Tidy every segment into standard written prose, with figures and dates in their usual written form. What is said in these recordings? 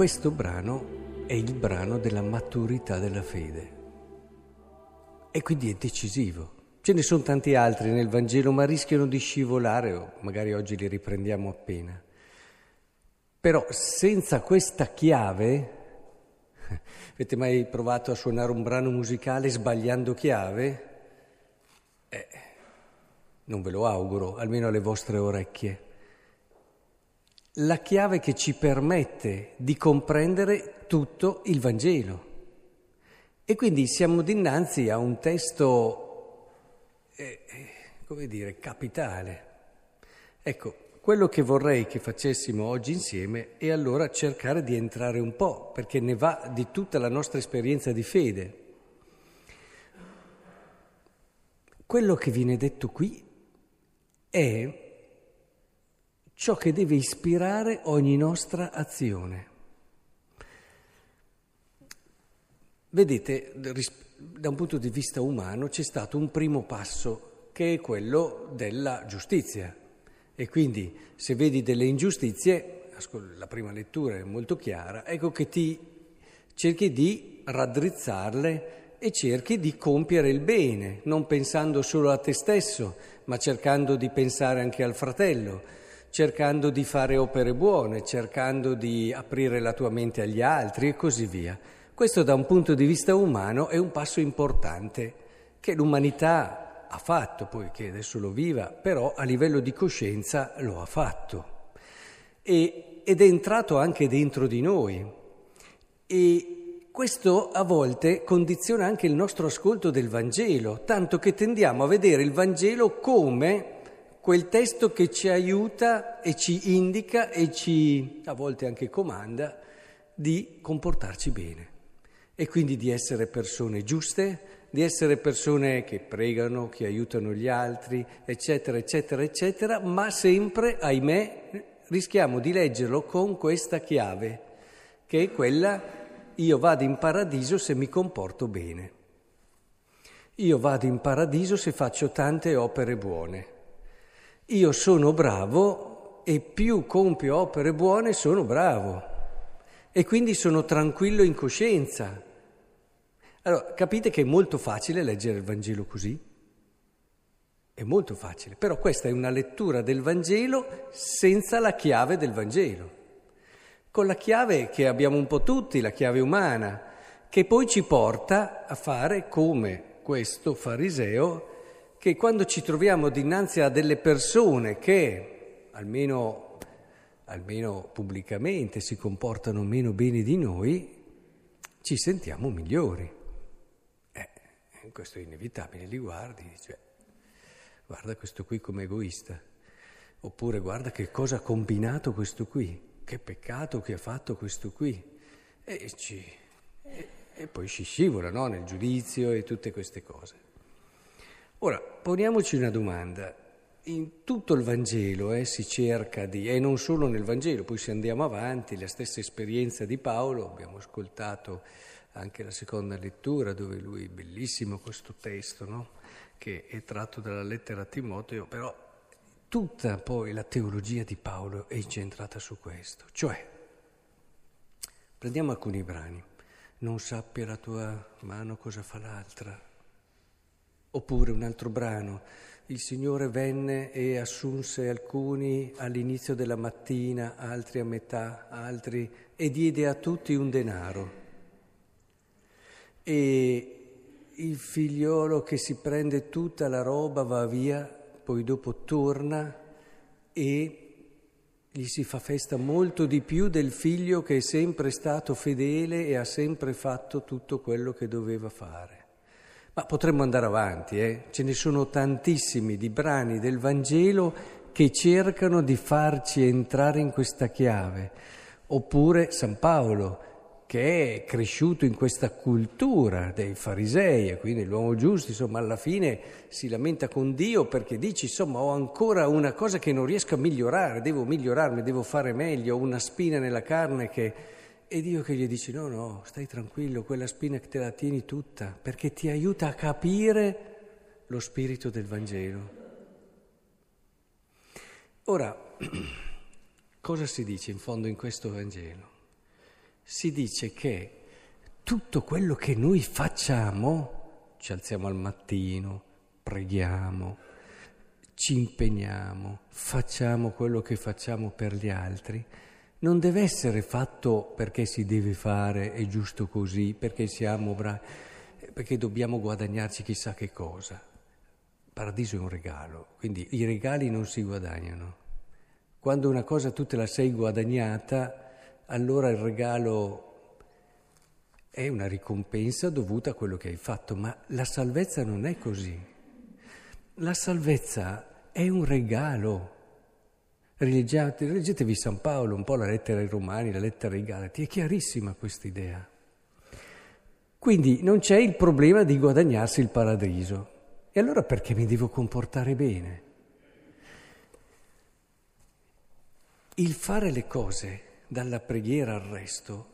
Questo brano è il brano della maturità della fede e quindi è decisivo. Ce ne sono tanti altri nel Vangelo, ma rischiano di scivolare, o magari oggi li riprendiamo appena. Però senza questa chiave, avete mai provato a suonare un brano musicale sbagliando chiave? Non ve lo auguro, almeno alle vostre orecchie. La chiave che ci permette di comprendere tutto il Vangelo. E quindi siamo dinanzi a un testo, capitale. Ecco, quello che vorrei che facessimo oggi insieme è allora cercare di entrare un po', perché ne va di tutta la nostra esperienza di fede. Quello che viene detto qui è ciò che deve ispirare ogni nostra azione. Vedete, da un punto di vista umano c'è stato un primo passo che è quello della giustizia. E quindi se vedi delle ingiustizie, la prima lettura è molto chiara, ecco che ti cerchi di raddrizzarle e cerchi di compiere il bene, non pensando solo a te stesso, ma cercando di pensare anche al fratello, cercando di fare opere buone, cercando di aprire la tua mente agli altri e così via. Questo da un punto di vista umano è un passo importante che l'umanità ha fatto, poi che adesso lo viva, però a livello di coscienza lo ha fatto. Ed è entrato anche dentro di noi. Questo a volte condiziona anche il nostro ascolto del Vangelo, tanto che tendiamo a vedere il Vangelo come quel testo che ci aiuta e ci indica e ci, a volte anche comanda, di comportarci bene. E quindi di essere persone giuste, di essere persone che pregano, che aiutano gli altri, eccetera, eccetera, eccetera, ma sempre, ahimè, rischiamo di leggerlo con questa chiave, che è quella: io vado in paradiso se mi comporto bene. Io vado in paradiso se faccio tante opere buone. Io sono bravo e più compio opere buone sono bravo. E quindi sono tranquillo in coscienza. Allora, capite che è molto facile leggere il Vangelo così? È molto facile. Però questa è una lettura del Vangelo senza la chiave del Vangelo. Con la chiave che abbiamo un po' tutti, la chiave umana, che poi ci porta a fare come questo fariseo, che quando ci troviamo dinanzi a delle persone che, almeno pubblicamente, si comportano meno bene di noi, ci sentiamo migliori. Questo è inevitabile, li guardi e dici, guarda questo qui com'è egoista, oppure guarda che cosa ha combinato questo qui. Che peccato che ha fatto questo qui, e poi ci scivola, no? Nel giudizio e tutte queste cose. Ora, poniamoci una domanda. In tutto il Vangelo si cerca di, e non solo nel Vangelo, poi se andiamo avanti, la stessa esperienza di Paolo, abbiamo ascoltato anche la seconda lettura dove lui, bellissimo questo testo, no? Che è tratto dalla lettera a Timoteo, però tutta poi la teologia di Paolo è incentrata su questo, cioè, prendiamo alcuni brani, non sappia la tua mano cosa fa l'altra, oppure un altro brano, il Signore venne e assunse alcuni all'inizio della mattina, altri a metà, altri, e diede a tutti un denaro. E il figliolo che si prende tutta la roba va via, poi dopo torna e gli si fa festa molto di più del figlio che è sempre stato fedele e ha sempre fatto tutto quello che doveva fare. Ma potremmo andare avanti, Ce ne sono tantissimi di brani del Vangelo che cercano di farci entrare in questa chiave. Oppure San Paolo, che è cresciuto in questa cultura dei farisei, e quindi l'uomo giusto, insomma, alla fine si lamenta con Dio perché dice, insomma, ho ancora una cosa che non riesco a migliorare, devo migliorarmi, devo fare meglio, ho una spina nella carne che... E Dio che gli dice, no, stai tranquillo, quella spina che te la tieni tutta, perché ti aiuta a capire lo spirito del Vangelo. Ora, cosa si dice in fondo in questo Vangelo? si dice che tutto quello che noi facciamo, ci alziamo al mattino, preghiamo, ci impegniamo, facciamo quello che facciamo per gli altri, non deve essere fatto perché si deve fare, è giusto così, perché siamo bravi, perché dobbiamo guadagnarci chissà che cosa. Il paradiso è un regalo, quindi i regali non si guadagnano. Quando una cosa tu te la sei guadagnata, allora il regalo è una ricompensa dovuta a quello che hai fatto, ma la salvezza non è così. La salvezza è un regalo. Leggetevi San Paolo, un po' la lettera ai Romani, la lettera ai Galati, è chiarissima questa idea. Quindi non c'è il problema di guadagnarsi il paradiso. E allora perché mi devo comportare bene? Il fare le cose, dalla preghiera al resto,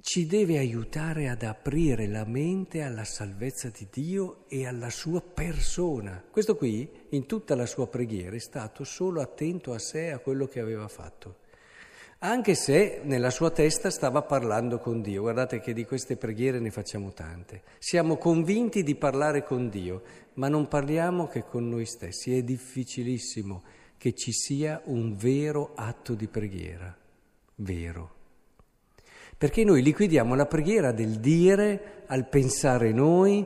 ci deve aiutare ad aprire la mente alla salvezza di Dio e alla sua persona. Questo qui, in tutta la sua preghiera, è stato solo attento a sé, a quello che aveva fatto. Anche se nella sua testa stava parlando con Dio. Guardate che di queste preghiere ne facciamo tante. Siamo convinti di parlare con Dio, ma non parliamo che con noi stessi. È difficilissimo che ci sia un vero atto di preghiera, vero. Perché noi liquidiamo la preghiera del dire, al pensare noi,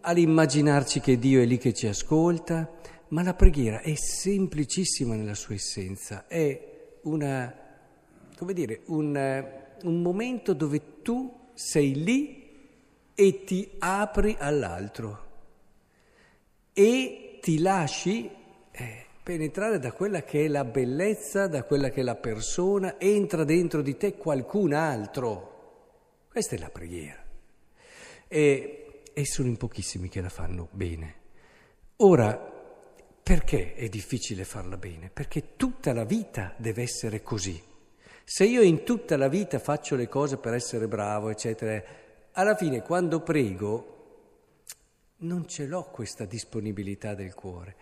all'immaginarci che Dio è lì che ci ascolta, ma la preghiera è semplicissima nella sua essenza, è un momento dove tu sei lì e ti apri all'altro e ti lasci penetrare da quella che è la bellezza, da quella che è la persona, entra dentro di te qualcun altro. Questa è la preghiera. E sono in pochissimi che la fanno bene. Ora, perché è difficile farla bene? Perché tutta la vita deve essere così. Se io in tutta la vita faccio le cose per essere bravo, eccetera, alla fine quando prego non ce l'ho questa disponibilità del cuore.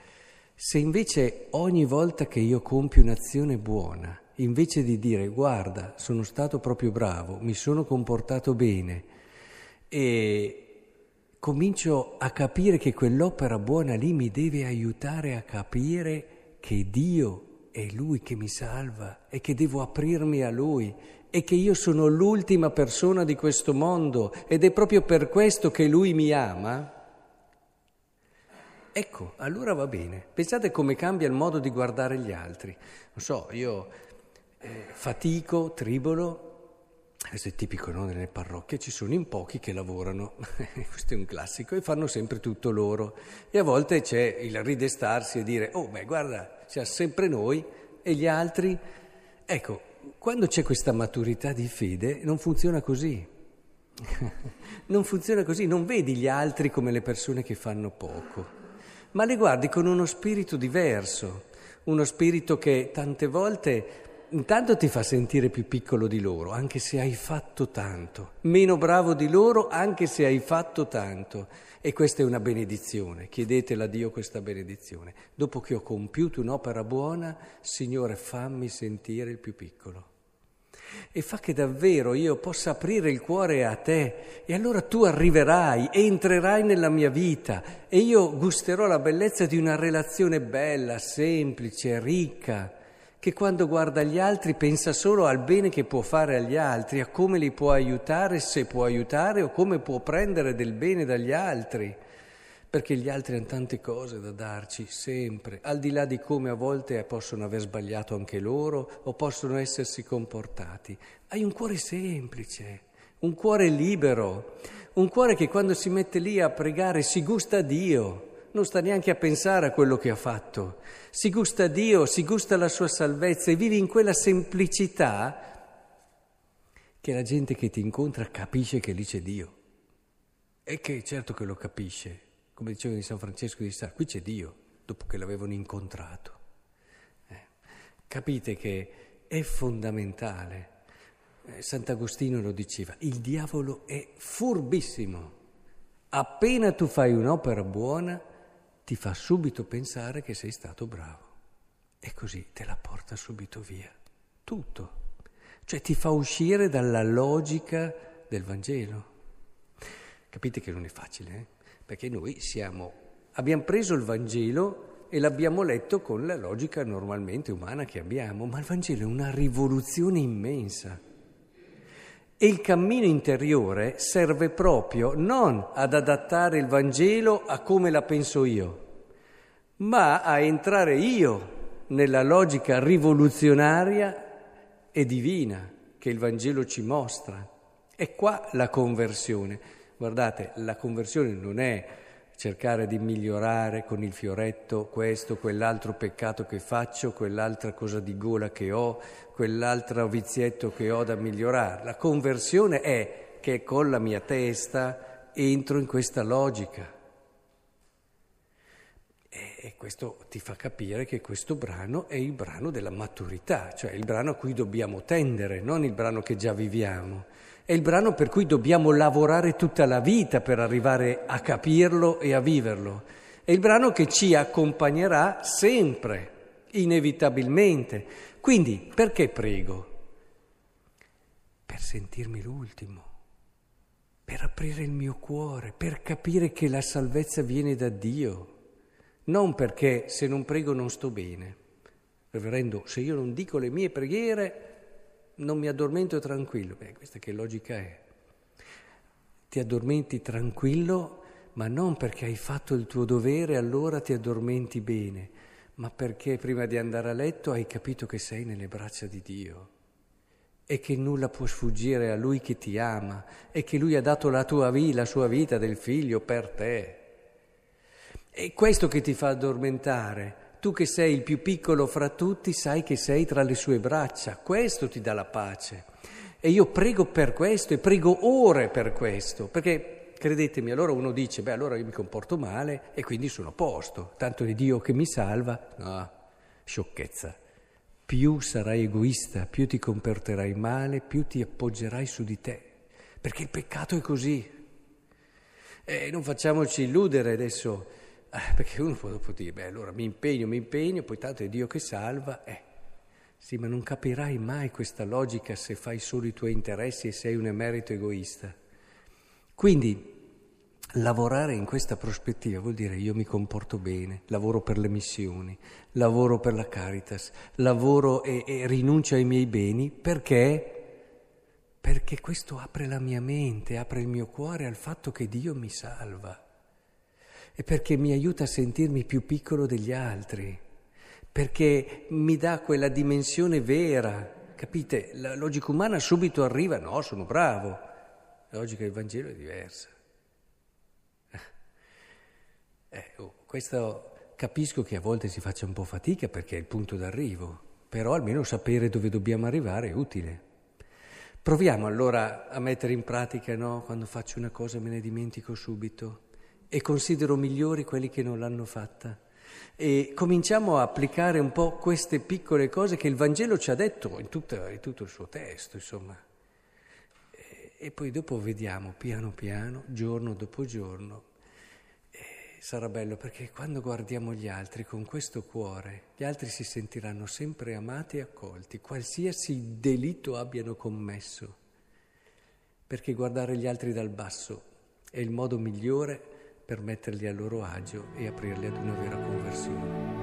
Se invece ogni volta che io compio un'azione buona, invece di dire guarda, sono stato proprio bravo, mi sono comportato bene e comincio a capire che quell'opera buona lì mi deve aiutare a capire che Dio è Lui che mi salva e che devo aprirmi a Lui e che io sono l'ultima persona di questo mondo ed è proprio per questo che Lui mi ama, ecco, allora va bene. Pensate come cambia il modo di guardare gli altri. Non so, io fatico, tribolo, questo è tipico, no? Nelle parrocchie ci sono in pochi che lavorano, questo è un classico, e fanno sempre tutto loro. E a volte c'è il ridestarsi e dire, oh beh guarda, c'è sempre noi e gli altri. Ecco, quando c'è questa maturità di fede non funziona così. Non funziona così, non vedi gli altri come le persone che fanno poco, ma le guardi con uno spirito diverso, uno spirito che tante volte intanto ti fa sentire più piccolo di loro, anche se hai fatto tanto, meno bravo di loro, anche se hai fatto tanto. E questa è una benedizione, chiedetela a Dio questa benedizione. Dopo che ho compiuto un'opera buona, Signore, fammi sentire il più piccolo. E fa che davvero io possa aprire il cuore a te e allora tu arriverai, entrerai nella mia vita e io gusterò la bellezza di una relazione bella, semplice, ricca, che quando guarda gli altri pensa solo al bene che può fare agli altri, a come li può aiutare, se può aiutare o come può prendere del bene dagli altri, perché gli altri hanno tante cose da darci, sempre, al di là di come a volte possono aver sbagliato anche loro o possono essersi comportati. Hai un cuore semplice, un cuore libero, un cuore che quando si mette lì a pregare si gusta Dio, non sta neanche a pensare a quello che ha fatto, si gusta Dio, si gusta la sua salvezza e vivi in quella semplicità che la gente che ti incontra capisce che lì c'è Dio e che certo che lo capisce. Come diceva di San Francesco di Sales, qui c'è Dio, dopo che l'avevano incontrato. Capite che è fondamentale. Sant'Agostino lo diceva, il diavolo è furbissimo. Appena tu fai un'opera buona, ti fa subito pensare che sei stato bravo. E così te la porta subito via. Tutto. Cioè ti fa uscire dalla logica del Vangelo. Capite che non è facile, eh? Perché noi abbiamo preso il Vangelo e l'abbiamo letto con la logica normalmente umana che abbiamo, ma il Vangelo è una rivoluzione immensa. E il cammino interiore serve proprio non ad adattare il Vangelo a come la penso io, ma a entrare io nella logica rivoluzionaria e divina che il Vangelo ci mostra. È qua la conversione. Guardate, la conversione non è cercare di migliorare con il fioretto questo, quell'altro peccato che faccio, quell'altra cosa di gola che ho, quell'altro vizietto che ho da migliorare. La conversione è che con la mia testa entro in questa logica. E questo ti fa capire che questo brano è il brano della maturità, cioè il brano a cui dobbiamo tendere, non il brano che già viviamo. È il brano per cui dobbiamo lavorare tutta la vita per arrivare a capirlo e a viverlo. È il brano che ci accompagnerà sempre, inevitabilmente. Quindi, perché prego? Per sentirmi l'ultimo, per aprire il mio cuore, per capire che la salvezza viene da Dio. Non perché se non prego non sto bene. Reverendo, se io non dico le mie preghiere non mi addormento tranquillo. Questa che logica è? Ti addormenti tranquillo, ma non perché hai fatto il tuo dovere, allora ti addormenti bene, ma perché prima di andare a letto hai capito che sei nelle braccia di Dio e che nulla può sfuggire a Lui che ti ama e che Lui ha dato la sua vita del figlio per te. È questo che ti fa addormentare. Tu che sei il più piccolo fra tutti sai che sei tra le sue braccia, questo ti dà la pace. E io prego per questo e prego ore per questo, perché credetemi, allora uno dice, allora io mi comporto male e quindi sono a posto, tanto è Dio che mi salva. No, sciocchezza. Più sarai egoista, più ti comporterai male, più ti appoggerai su di te, perché il peccato è così. E non facciamoci illudere adesso. Perché uno può dopo dire, allora mi impegno, poi tanto è Dio che salva. Sì, ma non capirai mai questa logica se fai solo i tuoi interessi e sei un emerito egoista. Quindi, lavorare in questa prospettiva vuol dire io mi comporto bene, lavoro per le missioni, lavoro per la Caritas, lavoro e rinuncio ai miei beni, perché? Perché questo apre la mia mente, apre il mio cuore al fatto che Dio mi salva. È perché mi aiuta a sentirmi più piccolo degli altri, perché mi dà quella dimensione vera, capite? La logica umana subito arriva, no, sono bravo, la logica del Vangelo è diversa. Questo capisco che a volte si faccia un po' fatica perché è il punto d'arrivo, però almeno sapere dove dobbiamo arrivare è utile. Proviamo allora a mettere in pratica, no? Quando faccio una cosa me ne dimentico subito. E considero migliori quelli che non l'hanno fatta. E cominciamo a applicare un po' queste piccole cose che il Vangelo ci ha detto in tutto il suo testo, insomma. E poi dopo vediamo, piano piano, giorno dopo giorno. Sarà bello perché quando guardiamo gli altri con questo cuore, gli altri si sentiranno sempre amati e accolti, qualsiasi delitto abbiano commesso. Perché guardare gli altri dal basso è il modo migliore per metterli a loro agio e aprirli ad una vera conversione.